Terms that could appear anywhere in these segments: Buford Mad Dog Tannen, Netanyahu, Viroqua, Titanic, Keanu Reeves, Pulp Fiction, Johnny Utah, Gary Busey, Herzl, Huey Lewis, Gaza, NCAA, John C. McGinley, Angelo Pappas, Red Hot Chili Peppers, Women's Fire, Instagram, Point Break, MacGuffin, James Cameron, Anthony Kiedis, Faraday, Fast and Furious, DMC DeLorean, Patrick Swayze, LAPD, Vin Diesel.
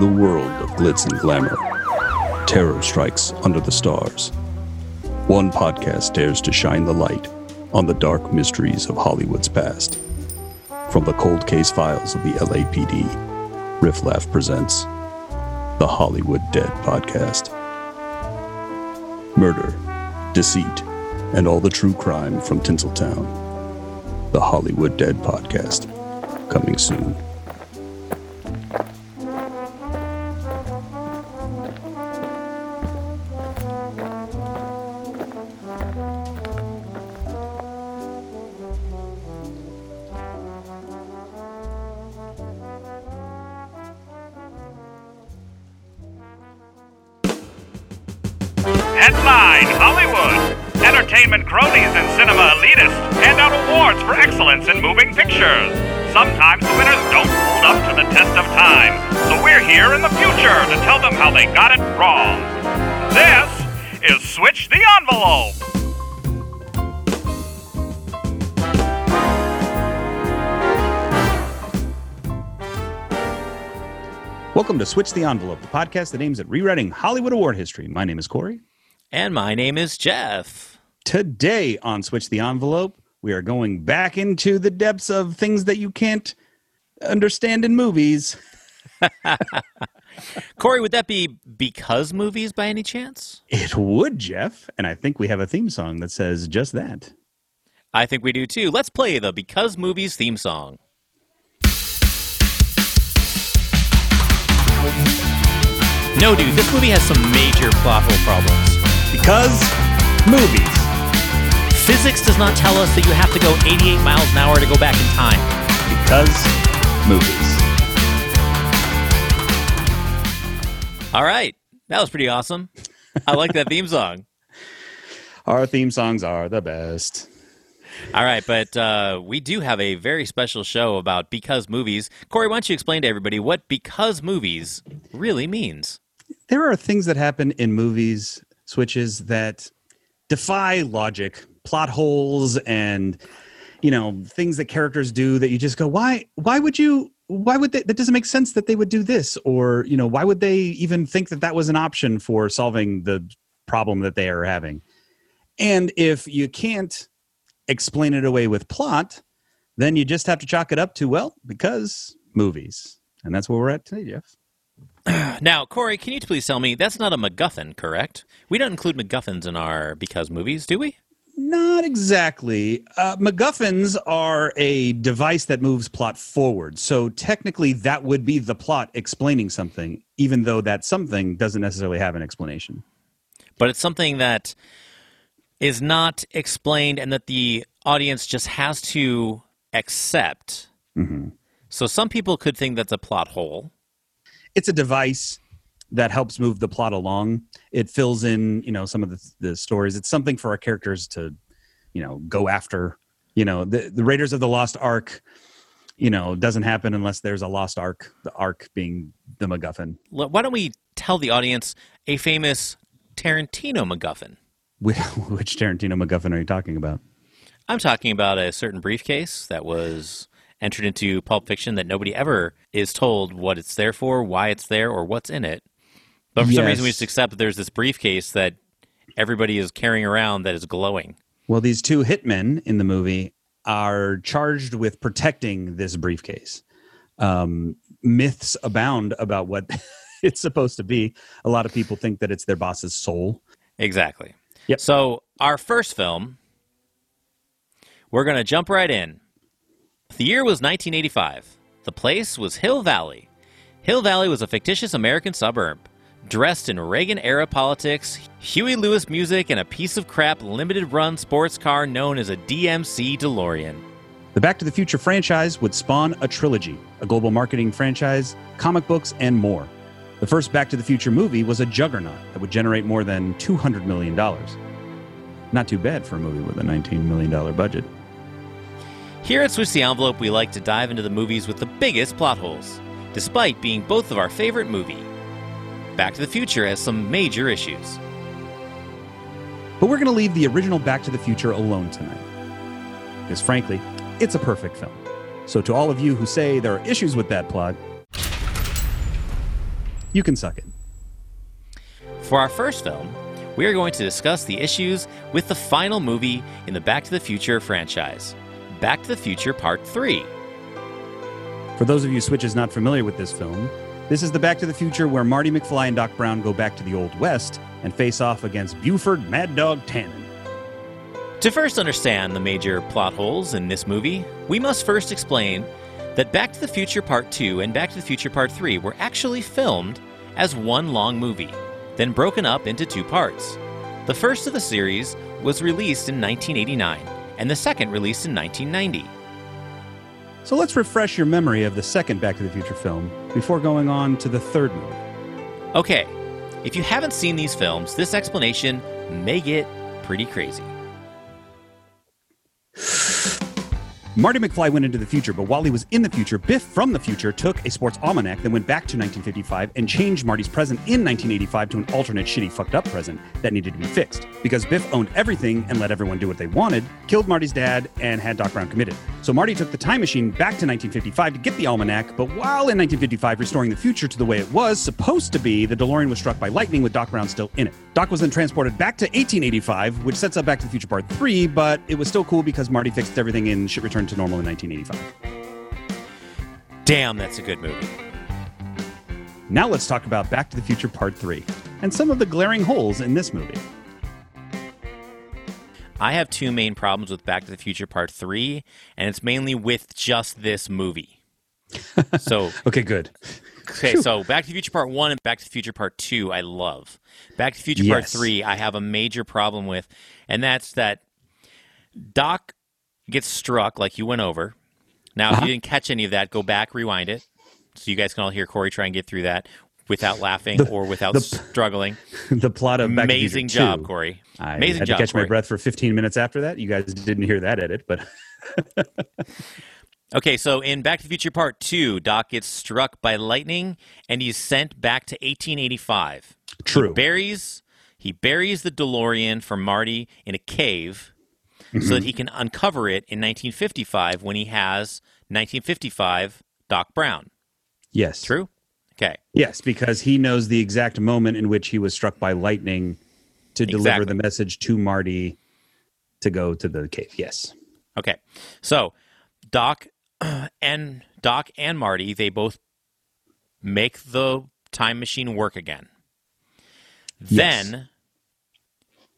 the world of glitz and glamour, terror strikes under the stars. One podcast dares to shine the light on the dark mysteries of Hollywood's past. From the cold case files of the LAPD, Riff Laugh presents the Hollywood Dead Podcast. Murder, deceit, and all the true crime from Tinseltown. The Hollywood Dead Podcast, coming soon. In moving pictures. Sometimes the winners don't hold up to the test of time, so we're here in the future to tell them how they got it wrong. This is Switch the Envelope. Welcome to Switch the Envelope, the podcast that aims at rewriting Hollywood award history. My name is Corey. And my name is Jeff. Today on Switch the Envelope, we are going back into the depths of things that you can't understand in movies. Corey, would that be Because Movies by any chance? It would, Jeff. And I think we have a theme song that says just that. I think we do too. Let's play the Because Movies theme song. No, dude, this movie has some major plot hole problems. Because Movies. Physics does not tell us that you have to go 88 miles an hour to go back in time. Because movies. All right. That was pretty awesome. I like that theme song. Our theme songs are the best. All right. But we do have a very special show about Because Movies. Corey, why don't you explain to everybody what Because Movies really means? There are things that happen in movies, switches, that defy logic. Plot holes and, you know, things that characters do that you just go, why would they, that doesn't make sense that they would do this, or, you know, why would they even think that that was an option for solving the problem that they are having? And if you can't explain it away with plot, then you just have to chalk it up to, well, because movies. And that's where we're at today, Jeff. Now, Corey, can you please tell me that's not a MacGuffin, correct? We don't include MacGuffins in our Because Movies, do we? Not exactly. MacGuffins are a device that moves plot forward. So technically that would be the plot explaining something, even though that something doesn't necessarily have an explanation. But it's something that is not explained and that the audience just has to accept. Mm-hmm. So some people could think that's a plot hole. It's a device that helps move the plot along. It fills in, you know, some of the stories. It's something for our characters to, you know, go after. You know, the Raiders of the Lost Ark, you know, doesn't happen unless there's a Lost Ark, the Ark being the MacGuffin. Why don't we tell the audience a famous Tarantino MacGuffin? Which Tarantino MacGuffin are you talking about? I'm talking about a certain briefcase that was entered into Pulp Fiction that nobody ever is told what it's there for, why it's there, or what's in it. But for some reason, we just accept that there's this briefcase that everybody is carrying around that is glowing. Well, these two hitmen in the movie are charged with protecting this briefcase. Myths abound about what it's supposed to be. A lot of people think that it's their boss's soul. Exactly. Yep. So our first film, we're going to jump right in. The year was 1985. The place was Hill Valley. Hill Valley was a fictitious American suburb. Dressed in Reagan-era politics, Huey Lewis music, and a piece of crap limited-run sports car known as a DMC DeLorean. The Back to the Future franchise would spawn a trilogy, a global marketing franchise, comic books, and more. The first Back to the Future movie was a juggernaut that would generate more than $200 million. Not too bad for a movie with a $19 million budget. Here at Switch the Envelope, we like to dive into the movies with the biggest plot holes, despite being both of our favorite movies. Back to the Future has some major issues. But we're going to leave the original Back to the Future alone tonight. Because frankly, it's a perfect film. So to all of you who say there are issues with that plot, You can suck it. For our first film, we are going to discuss the issues with the final movie in the Back to the Future franchise, Back to the Future Part 3. For those of you Switches not familiar with this film, this is the Back to the Future where Marty McFly and Doc Brown go back to the Old West and face off against Buford Mad Dog Tannen. To first understand the major plot holes in this movie, we must first explain that Back to the Future Part 2 and Back to the Future Part 3 were actually filmed as one long movie, then broken up into two parts. The first of the series was released in 1989, and the second released in 1990. So let's refresh your memory of the second Back to the Future film before going on to the third movie. Okay, if you haven't seen these films, this explanation may get pretty crazy. Marty McFly went into the future, but while he was in the future, Biff from the future took a sports almanac, then went back to 1955 and changed Marty's present in 1985 to an alternate shitty fucked up present that needed to be fixed. Because Biff owned everything and let everyone do what they wanted, killed Marty's dad, and had Doc Brown committed. So Marty took the time machine back to 1955 to get the almanac, but while in 1955 restoring the future to the way it was supposed to be, the DeLorean was struck by lightning with Doc Brown still in it. Doc was then transported back to 1885, which sets up Back to the Future Part 3, but it was still cool because Marty fixed everything in Shit Return to Normal in 1985. Damn, that's a good movie. Now let's talk about Back to the Future Part 3 and some of the glaring holes in this movie. I have two main problems with Back to the Future Part 3, and it's mainly with just this movie. So okay, good. Okay, so Back to the Future Part 1 and Back to the Future Part 2 I love. Back to the Future Part 3 I have a major problem with, and that's that Doc gets struck like you went over. Now, if you didn't catch any of that, go back, rewind it. So you guys can all hear Corey try and get through that without laughing or without struggling. The plot of Back to the Future 2. Amazing job, Corey. Amazing job, Corey. I had to catch my breath for 15 minutes after that. You guys didn't hear that edit, but... Okay, so in Back to the Future Part 2, Doc gets struck by lightning, and he's sent back to 1885. True. He buries the DeLorean for Marty in a cave... Mm-hmm. So that he can uncover it in 1955 when he has 1955 Doc Brown. Yes. True? Okay. Yes, because he knows the exact moment in which he was struck by lightning to deliver the message to Marty to go to the cave. Yes. Okay. So Doc and Marty, they both make the time machine work again. Yes. Then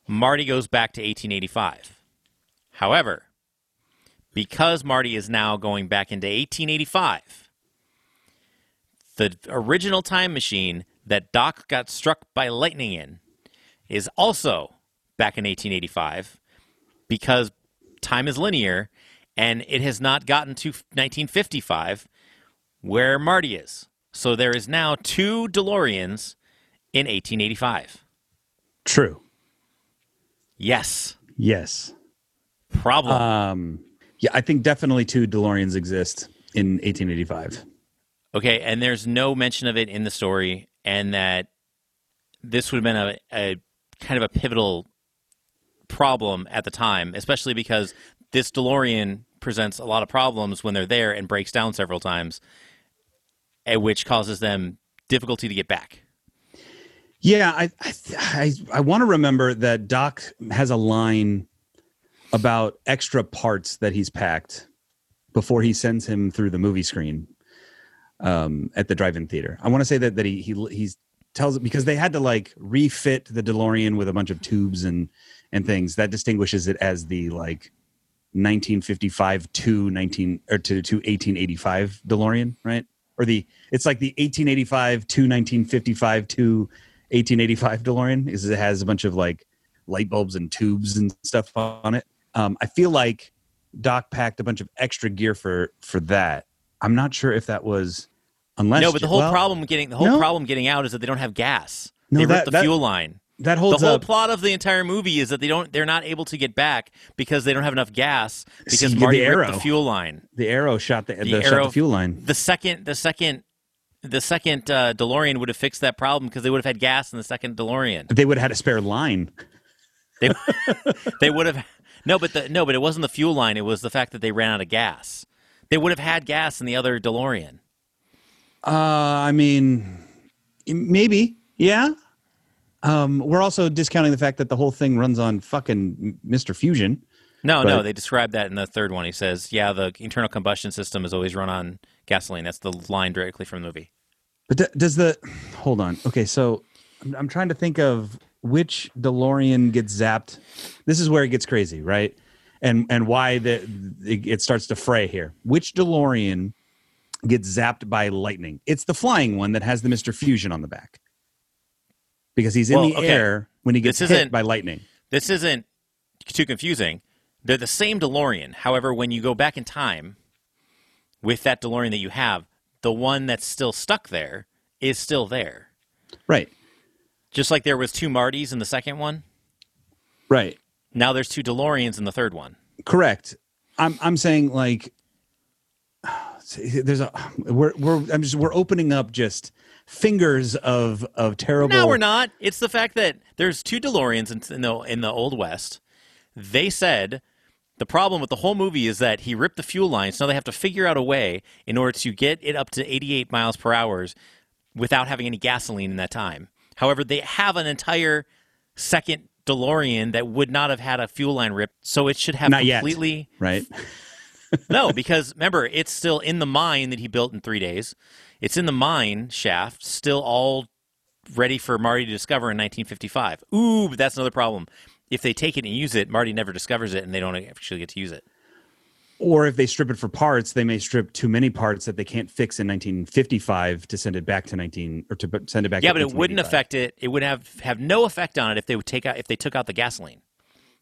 Marty goes back to 1885. However, because Marty is now going back into 1885, the original time machine that Doc got struck by lightning in is also back in 1885 because time is linear and it has not gotten to 1955 where Marty is. So there is now two DeLoreans in 1885. True. Yes. Yes. Problem. Yeah, I think definitely two DeLoreans exist in 1885. Okay, and there's no mention of it in the story, and that this would have been a kind of a pivotal problem at the time, especially because this DeLorean presents a lot of problems when they're there and breaks down several times, which causes them difficulty to get back. Yeah, I want to remember that Doc has a line about extra parts that he's packed before he sends him through the movie screen at the drive-in theater. I want to say that he tells it because they had to like refit the DeLorean with a bunch of tubes and things that distinguishes it as the like 1955 to 1885 DeLorean, right? Or it's like the 1885 to 1955 to 1885 DeLorean is it has a bunch of like light bulbs and tubes and stuff on it. I feel like Doc packed a bunch of extra gear for that. I'm not sure if that was unless no, but the whole problem getting out is that they don't have gas. No, they ripped the fuel line. That holds up. The whole plot of the entire movie is that they're not able to get back because they don't have enough gas because Marty ripped the fuel line. The arrow shot the fuel line. The second DeLorean would have fixed that problem because they would have had gas in the second DeLorean. They would have had a spare line. They would have. No, but it wasn't the fuel line. It was the fact that they ran out of gas. They would have had gas in the other DeLorean. I mean, Maybe. Yeah. We're also discounting the fact that the whole thing runs on fucking Mr. Fusion. No, they describe that in the third one. He says, yeah, the internal combustion system is always run on gasoline. That's the line directly from the movie. But hold on. Okay, so I'm trying to think of which DeLorean gets zapped. This is where it gets crazy, right? And why it starts to fray here. Which DeLorean gets zapped by lightning? It's the flying one that has the Mr. Fusion on the back. Because he's in air when he gets hit by lightning. This isn't too confusing. They're the same DeLorean. However, when you go back in time with that DeLorean that you have, the one that's still stuck there is still there. Right. Just like there was two Martys in the second one. Right. Now there's two DeLoreans in the third one. Correct. I'm saying like there's a we're opening up just fingers of terrible. No, we're not. It's the fact that there's two DeLoreans in the Old West. They said the problem with the whole movie is that he ripped the fuel line, so now they have to figure out a way in order to get it up to 88 miles per hour without having any gasoline in that time. However, they have an entire second DeLorean that would not have had a fuel line ripped, so it should have not completely... Yet, right? No, because remember, it's still in the mine that he built in 3 days. It's in the mine shaft, still all ready for Marty to discover in 1955. Ooh, but that's another problem. If they take it and use it, Marty never discovers it, and they don't actually get to use it. Or if they strip it for parts, they may strip too many parts that they can't fix in 1955 to send it back to send it back. Yeah, but it wouldn't affect it. It would have no effect on it if they would took out the gasoline,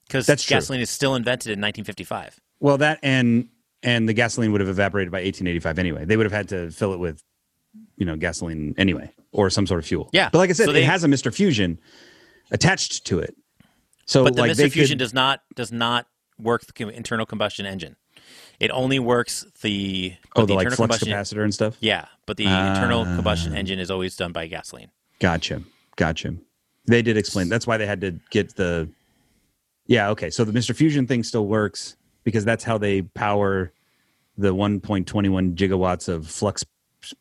because gasoline is still invented in 1955. Well, that and the gasoline would have evaporated by 1885 anyway. They would have had to fill it with, gasoline anyway, or some sort of fuel. Yeah, but like I said, so it has a Mr. Fusion attached to it. So, but the Mr. Fusion does not work the internal combustion engine. It only works the flux capacitor and stuff? Yeah, but the internal combustion engine is always done by gasoline. Gotcha. They did explain. That's why they had to get the... Yeah, okay, so the Mr. Fusion thing still works because that's how they power the 1.21 gigawatts of flux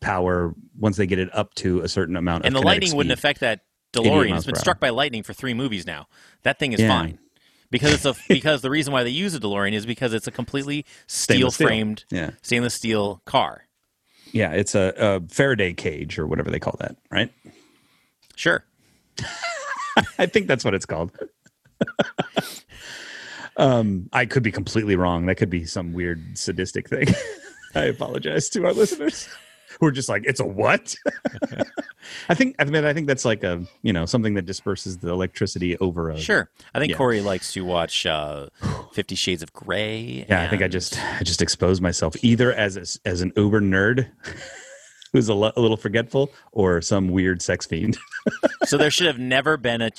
power once they get it up to a certain amount of kinetic speed. And the lightning wouldn't affect that. DeLorean has been struck by lightning for 3 movies now. That thing is fine. Because the reason why they use a DeLorean is because it's a completely steel-framed stainless steel car. Yeah, it's a Faraday cage or whatever they call that, right? Sure. I think that's what it's called. I could be completely wrong. That could be some weird sadistic thing. I apologize to our listeners. We're just like, it's a what? I think that's like a something that disperses the electricity over a... Sure. I think Corey likes to watch 50 Shades of Grey. Yeah, and... I think I just exposed myself either as an uber nerd who's a little forgetful or some weird sex fiend. So there should have never been a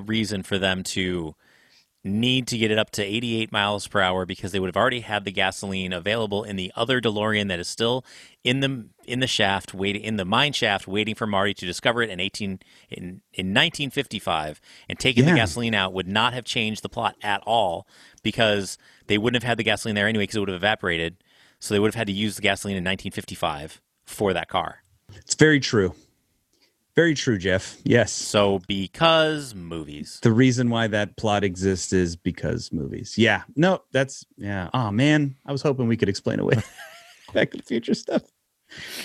reason for them to need to get it up to 88 miles per hour because they would have already had the gasoline available in the other DeLorean that is still in the shaft, waiting in the mine shaft, waiting for Marty to discover it in 1955. And taking the gasoline out would not have changed the plot at all because they wouldn't have had the gasoline there anyway because it would have evaporated. So they would have had to use the gasoline in 1955 for that car. It's very true. Very true, Jeff. Yes. So because movies. The reason why that plot exists is because movies. Yeah. No, that's... Yeah. Oh, man. I was hoping we could explain away Back to the Future stuff.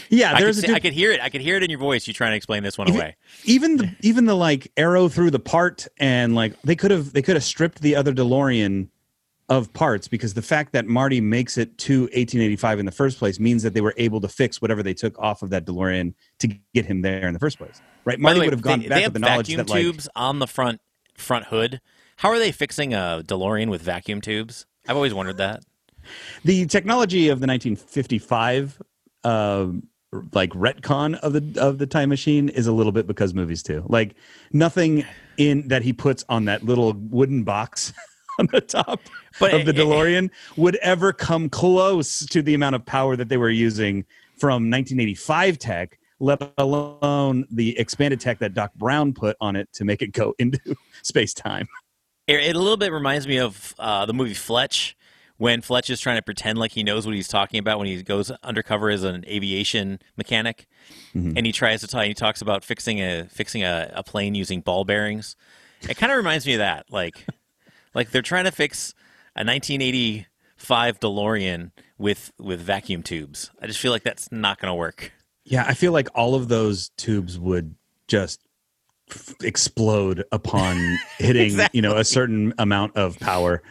Yeah. I could hear it. I could hear it in your voice. You trying to explain this one away. Even the like arrow through the part and like they could have stripped the other DeLorean of parts because the fact that Marty makes it to 1885 in the first place means that they were able to fix whatever they took off of that DeLorean to get him there in the first place. Right? Marty would have gone back with the knowledge that like... They have vacuum tubes on the front hood. How are they fixing a DeLorean with vacuum tubes? I've always wondered that. The technology of the 1955 retcon of the time machine is a little bit because movies too. Like nothing in that he puts on that little wooden box on the top of the DeLorean would ever come close to the amount of power that they were using from 1985 tech, let alone the expanded tech that Doc Brown put on it to make it go into space-time. It a little bit reminds me of the movie Fletch, when Fletch is trying to pretend like he knows what he's talking about when he goes undercover as an aviation mechanic, and he tries to tell, he talks about fixing a plane using ball bearings. It kind of reminds me of that, like they're trying to fix a 1985 DeLorean with vacuum tubes. I just feel like that's not going to work. Yeah, I feel like all of those tubes would just explode upon hitting, exactly, a certain amount of power.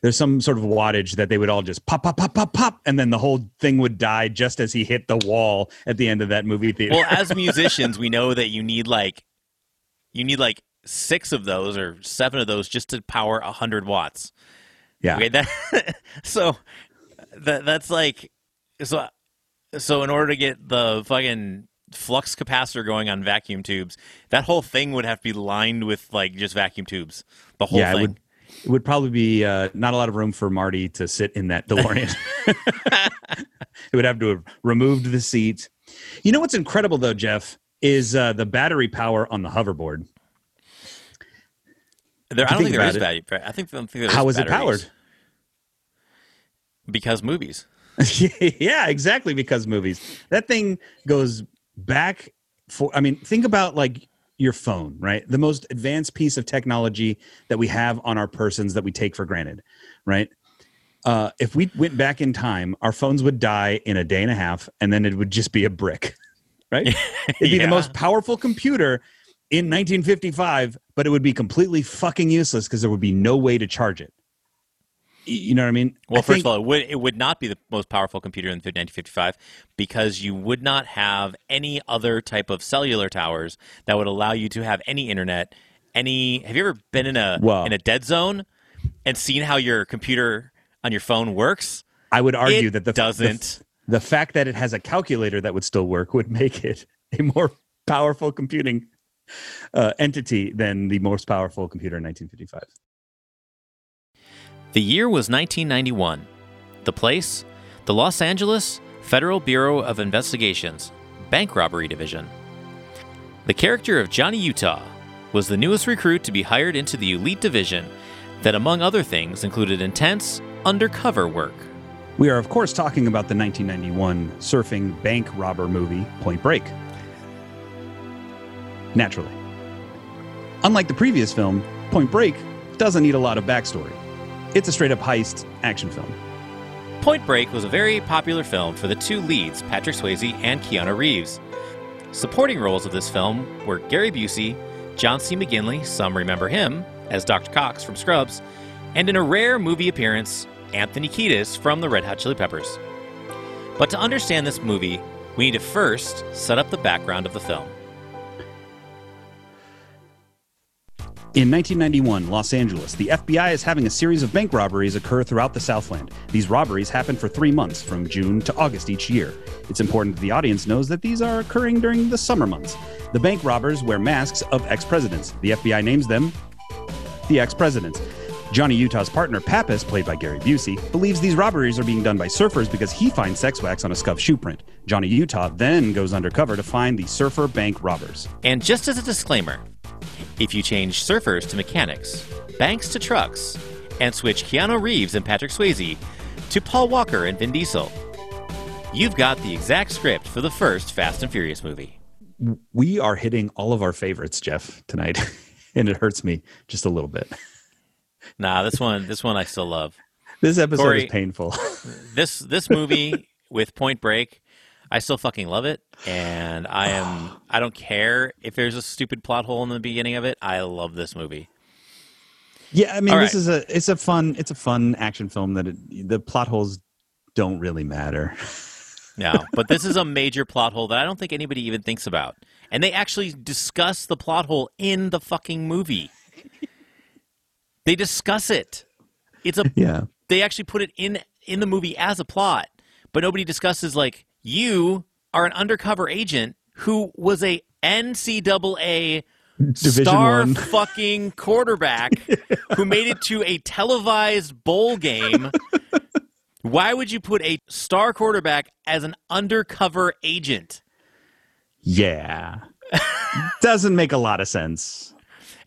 There's some sort of wattage that they would all just pop, pop, pop, pop, pop, and then the whole thing would die just as he hit the wall at the end of that movie theater. Well, as musicians, we know that you need 6 of those or 7 of those just to power 100 watts. Yeah. Okay, so in order to get the fucking flux capacitor going on vacuum tubes, that whole thing would have to be lined with just vacuum tubes. The whole thing. It would probably be not a lot of room for Marty to sit in that DeLorean. It would have to have removed the seat. You know what's incredible, though, Jeff, is the battery power on the hoverboard. I don't think there is. How is it powered? Because movies. Yeah, exactly, because movies. That thing goes back for, think about your phone, right? The most advanced piece of technology that we have on our persons that we take for granted, right? If we went back in time, our phones would die in a day and a half, and then it would just be a brick, right? It'd be the most powerful computer in 1955, but it would be completely fucking useless because there would be no way to charge it. You know what I mean? Well, first of all, it would not be the most powerful computer in 1955 because you would not have any other type of cellular towers that would allow you to have any internet. Have you ever been in a dead zone and seen how your computer on your phone works? I would argue that the fact that it has a calculator that would still work would make it a more powerful computing entity than the most powerful computer in 1955. The year was 1991. The place? The Los Angeles Federal Bureau of Investigation's Bank Robbery Division. The character of Johnny Utah was the newest recruit to be hired into the elite division that, among other things, included intense undercover work. We are, of course, talking about the 1991 surfing bank robber movie, Point Break. Naturally. Unlike the previous film, Point Break doesn't need a lot of backstory. It's a straight-up heist action film. Point Break was a very popular film for the two leads, Patrick Swayze and Keanu Reeves. Supporting roles of this film were Gary Busey, John C. McGinley, some remember him as Dr. Cox from Scrubs, and in a rare movie appearance, Anthony Kiedis from the Red Hot Chili Peppers. But to understand this movie, we need to first set up the background of the film. In 1991, Los Angeles, the FBI is having a series of bank robberies occur throughout the Southland. These robberies happen for 3 months, from June to August each year. It's important that the audience knows that these are occurring during the summer months. The bank robbers wear masks of ex-presidents. The FBI names them the ex-presidents. Johnny Utah's partner, Pappas, played by Gary Busey, believes these robberies are being done by surfers because he finds sex wax on a scuffed shoe print. Johnny Utah then goes undercover to find the surfer bank robbers. And just as a disclaimer, if you change surfers to mechanics, banks to trucks, and switch Keanu Reeves and Patrick Swayze to Paul Walker and Vin Diesel, you've got the exact script for the first Fast and Furious movie. We are hitting all of our favorites, Jeff, tonight, and it hurts me just a little bit. Nah, this one I still love. This episode, Corey, is painful. This movie with Point Break, I still fucking love it, and I don't care if there's a stupid plot hole in the beginning of it. I love this movie. Yeah, it's a fun action film that the plot holes don't really matter. No, but this is a major plot hole that I don't think anybody even thinks about, and they actually discuss the plot hole in the fucking movie. They discuss it. They actually put it in the movie as a plot, but nobody discusses you are an undercover agent who was a NCAA Division star one fucking quarterback who made it to a televised bowl game. Why would you put a star quarterback as an undercover agent? Yeah. Doesn't make a lot of sense.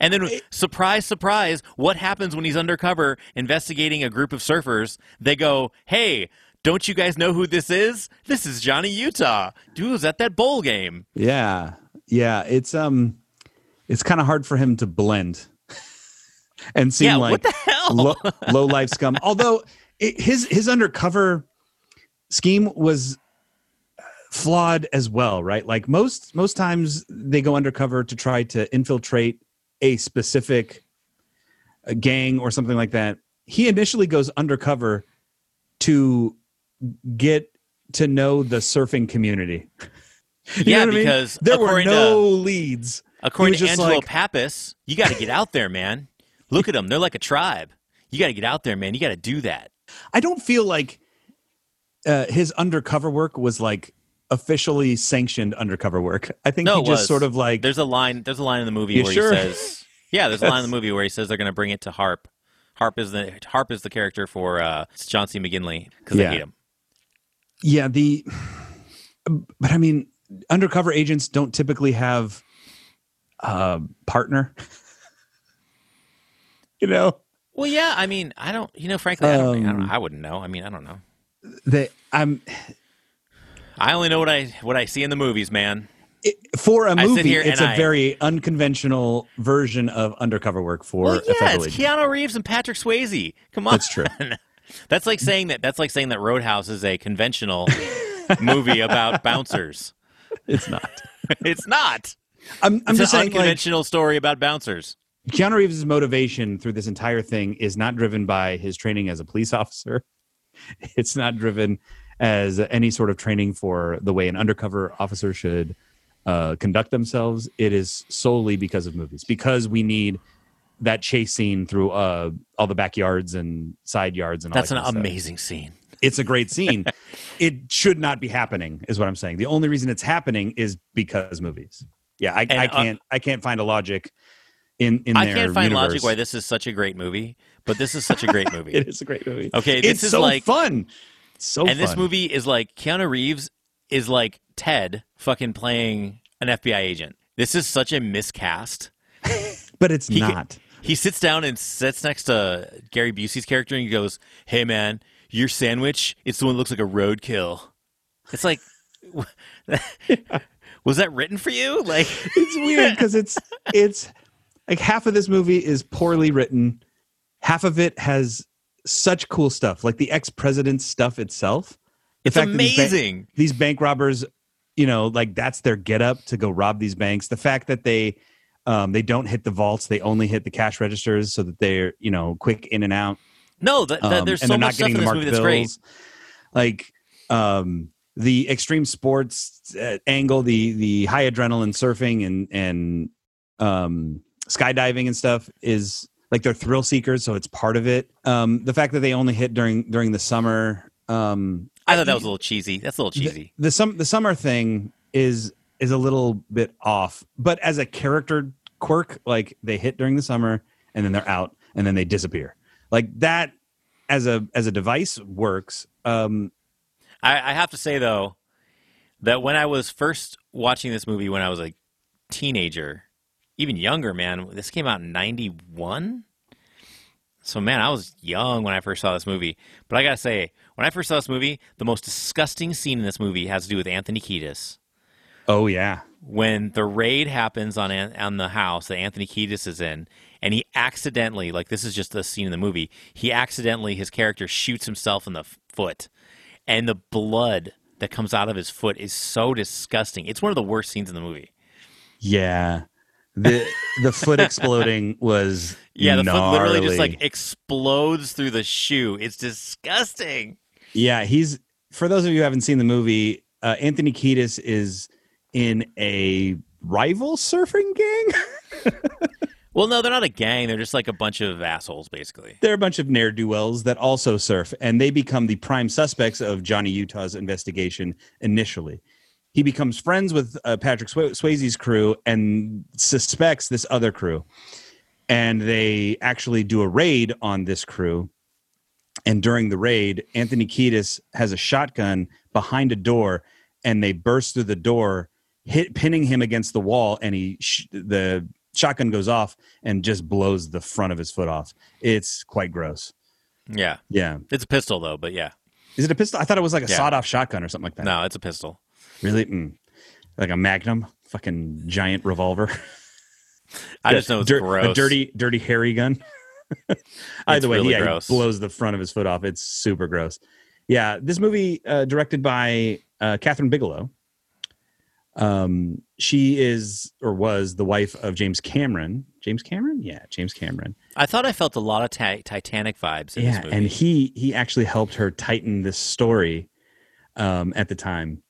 And then, surprise, surprise, what happens when he's undercover investigating a group of surfers? They go, hey, don't you guys know who this is? This is Johnny Utah. Dude was at that bowl game. Yeah. Yeah. It's kind of hard for him to blend and seem like low-life scum. Although his undercover scheme was flawed as well, right? Like most times they go undercover to try to infiltrate a specific gang or something like that. He initially goes undercover to get to know the surfing community. Because there were no leads. According to Angelo Pappas, you got to get out there, man. Look at them. They're like a tribe. You got to get out there, man. You got to do that. I don't feel like his undercover work was like officially sanctioned undercover work. I think he just sort of like... There's a line in the movie where he says... Yeah, there's a line in the movie where he says they're going to bring it to Harp. Harp is the character for John C. McGinley because they hate him. Yeah, but I mean, undercover agents don't typically have a partner. You know? Well, yeah. I mean, I don't. You know, frankly, I wouldn't know. I mean, I don't know. I only know what I see in the movies, man. For a movie, it's a very unconventional version of undercover work for. Well, yeah, it's Keanu Reeves and Patrick Swayze. Come on, that's true. That's like saying that Roadhouse is a conventional movie about bouncers. It's not. It's not. I'm just saying, unconventional story about bouncers. Keanu Reeves' motivation through this entire thing is not driven by his training as a police officer. It's not driven as any sort of training for the way an undercover officer should conduct themselves. It is solely because of movies, because we need that chase scene through all the backyards and side yards. And all that's an amazing scene. It's a great scene. It should not be happening, is what I'm saying. The only reason it's happening is because movies. Yeah, I can't find a logic in their universe. I can't find logic why this is such a great movie, but this is such a great movie. It is a great movie. Okay, this is so like fun. So and fun. This movie is like Keanu Reeves is like Ted fucking playing an FBI agent. This is such a miscast. But it's not. He sits down and sits next to Gary Busey's character and he goes, "Hey man, your sandwich, it's the one that looks like a roadkill." It's like was that written for you? Like it's weird because it's like half of this movie is poorly written. Half of it has such cool stuff, like the ex-president stuff itself. It's amazing. These bank robbers, you know, like that's their get up to go rob these banks. The fact that they don't hit the vaults, they only hit the cash registers so that they're, you know, quick in and out. No, there's so much stuff in this movie that's great. Like the extreme sports angle, the high adrenaline surfing and skydiving and stuff is like they're thrill seekers, so it's part of it. The fact that they only hit during the summer. I thought that was a little cheesy. That's a little cheesy. The summer thing is a little bit off, but as a character quirk, like they hit during the summer and then they're out and then they disappear. Like that as a device works. I have to say though that when I was first watching this movie when I was a teenager, even younger, man, this came out in 91. So, man, I was young when I first saw this movie. But I got to say, when I first saw this movie, the most disgusting scene in this movie has to do with Anthony Kiedis. Oh, yeah. When the raid happens on the house that Anthony Kiedis is in, and he accidentally, like this is just a scene in the movie, he accidentally, his character shoots himself in the foot. And the blood that comes out of his foot is so disgusting. It's one of the worst scenes in the movie. Yeah. The foot exploding was gnarly. Foot literally just like explodes through the shoe. It's disgusting. Yeah, for those of you who haven't seen the movie, Anthony Kiedis is in a rival surfing gang. Well, no, they're not a gang. They're just like a bunch of assholes, basically. They're a bunch of ne'er-do-wells that also surf, and they become the prime suspects of Johnny Utah's investigation initially. He becomes friends with Patrick Swayze's crew and suspects this other crew. And they actually do a raid on this crew. And during the raid, Anthony Kiedis has a shotgun behind a door and they burst through the door, pinning him against the wall. And the shotgun goes off and just blows the front of his foot off. It's quite gross. Yeah. Yeah. It's a pistol, though, but yeah. Is it a pistol? I thought it was like a sawed-off shotgun or something like that. No, it's a pistol. Really? Mm. Like a Magnum? Fucking giant revolver? I just know it's gross. A dirty, hairy gun? Either way, really he blows the front of his foot off. It's super gross. Yeah, this movie directed by Catherine Bigelow. She is or was the wife of James Cameron. James Cameron? Yeah, James Cameron. I thought I felt a lot of Titanic vibes in this movie. And he actually helped her tighten this story at the time.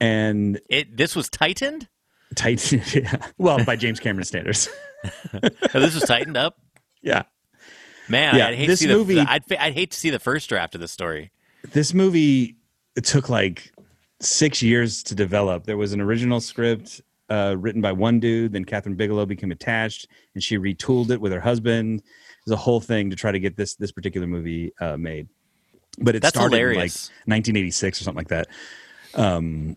And this was tightened? Tightened, yeah. Well, by James Cameron standards. So this was tightened up? Yeah. Man, yeah, I'd hate to see the first draft of this story. This movie, it took like 6 years to develop. There was an original script written by one dude. Then Catherine Bigelow became attached, and she retooled it with her husband. It was a whole thing to try to get this particular movie made. But it started in like 1986 or something like that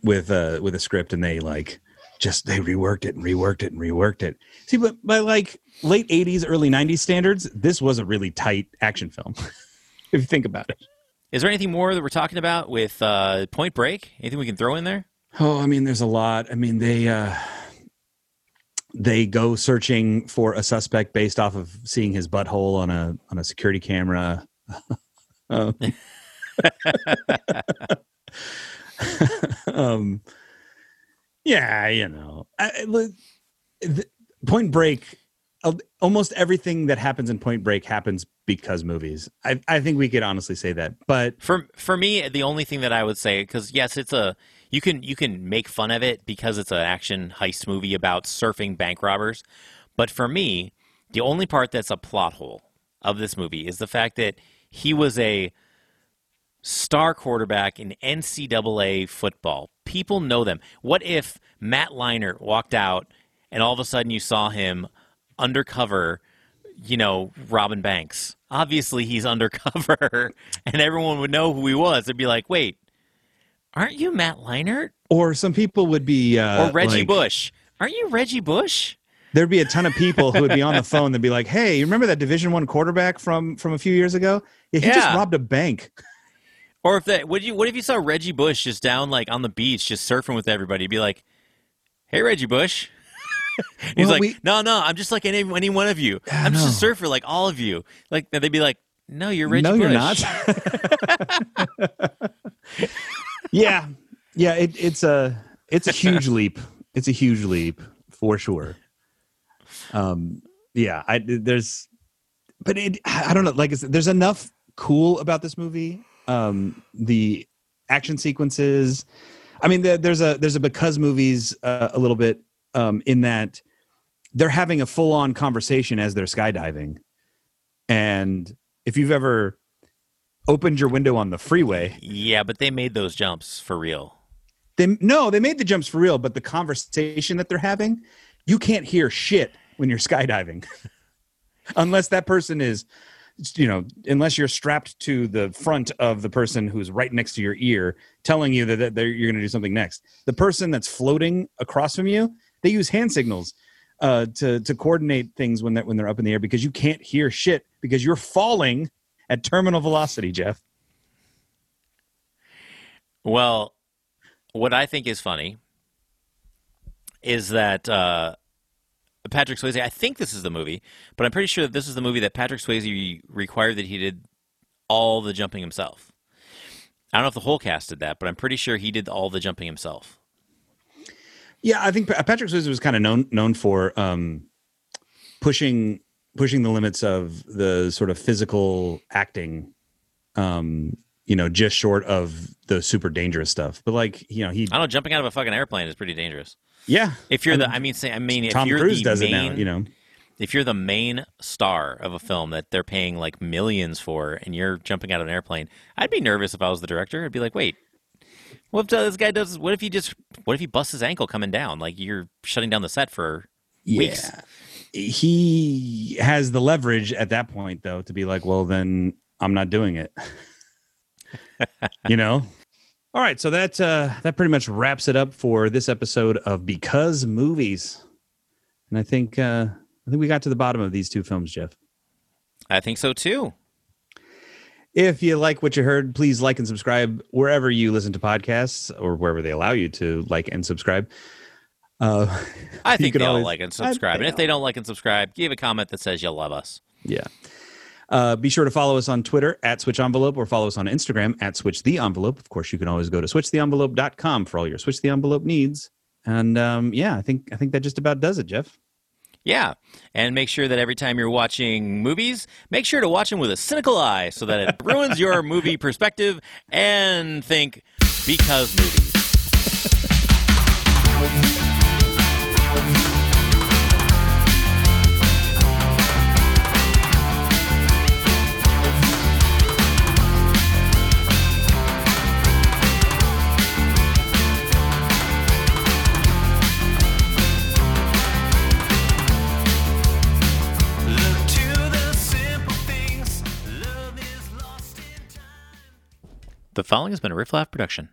with a script, and they reworked it and reworked it and reworked it. See, but by like late 80s, early 90s standards, this was a really tight action film, if you think about it. Is there anything more that we're talking about with Point Break? Anything we can throw in there? Oh, I mean, there's a lot. I mean, they go searching for a suspect based off of seeing his butthole on a security camera. Yeah, you know, Point Break. Almost everything that happens in Point Break happens because movies. I think we could honestly say that. But for me, the only thing that I would say, because yes, it's you can make fun of it because it's an action heist movie about surfing bank robbers. But for me, the only part that's a plot hole of this movie is the fact that he was a star quarterback in NCAA football. People know them. What if Matt Leinart walked out and all of a sudden you saw him undercover, you know, robbing banks? Obviously he's undercover and everyone would know who he was. They'd be like, wait, aren't you Matt Leinart? Or some people would be... or Reggie Bush. Aren't you Reggie Bush? There'd be a ton of people who would be on the phone that'd be like, hey, you remember that Division I quarterback from a few years ago? Yeah, he just robbed a bank. Or what if you saw Reggie Bush just down like on the beach, just surfing with everybody? You'd be like, "Hey, Reggie Bush." He's "No, I'm just like any one of you. I'm just a surfer like all of you." Like they'd be like, "No, you're Reggie Bush." No, you're not. Yeah. It's a huge leap. It's a huge leap for sure. Yeah. I don't know. Like I said, there's enough cool about this movie. The action sequences. I mean, there's a Because Movies a little bit in that they're having a full on conversation as they're skydiving. And if you've ever opened your window on the freeway, yeah, but they made those jumps for real. They made the jumps for real, but the conversation that they're having, you can't hear shit when you're skydiving, unless that person is. You know, unless you're strapped to the front of the person who's right next to your ear telling you that you're going to do something next. The person that's floating across from you, they use hand signals to coordinate things when they're up in the air because you can't hear shit because you're falling at terminal velocity, Jeff. Well, what I think is funny is that... Patrick Swayze, I think this is the movie, but I'm pretty sure that this is the movie that Patrick Swayze required that he did all the jumping himself. I don't know if the whole cast did that, but I'm pretty sure he did all the jumping himself. Yeah, I think Patrick Swayze was kind of known for pushing the limits of the sort of physical acting, you know, just short of the super dangerous stuff. But like, you know, I don't know, jumping out of a fucking airplane is pretty dangerous. Yeah, if you're Tom Cruise does it now, you know. If you're the main star of a film that they're paying like millions for, and you're jumping out of an airplane, I'd be nervous if I was the director. I'd be like, wait, what if this guy does? What if he busts his ankle coming down? Like you're shutting down the set for weeks. He has the leverage at that point, though, to be like, well, then I'm not doing it. You know. All right, so that pretty much wraps it up for this episode of Because Movies. And I think we got to the bottom of these two films, Jeff. I think so, too. If you like what you heard, please like and subscribe wherever you listen to podcasts or wherever they allow you to like and subscribe. I think they all like and subscribe. And if they don't like and subscribe, give a comment that says you love us. Yeah. Be sure to follow us on Twitter @SwitchEnvelope or follow us on Instagram @SwitchTheEnvelope. Of course, you can always go to SwitchTheEnvelope.com for all your Switch the Envelope needs. And I think that just about does it, Jeff. Yeah, and make sure that every time you're watching movies, make sure to watch them with a cynical eye so that it ruins your movie perspective and think, because movies. The following has been a Riff Laugh production.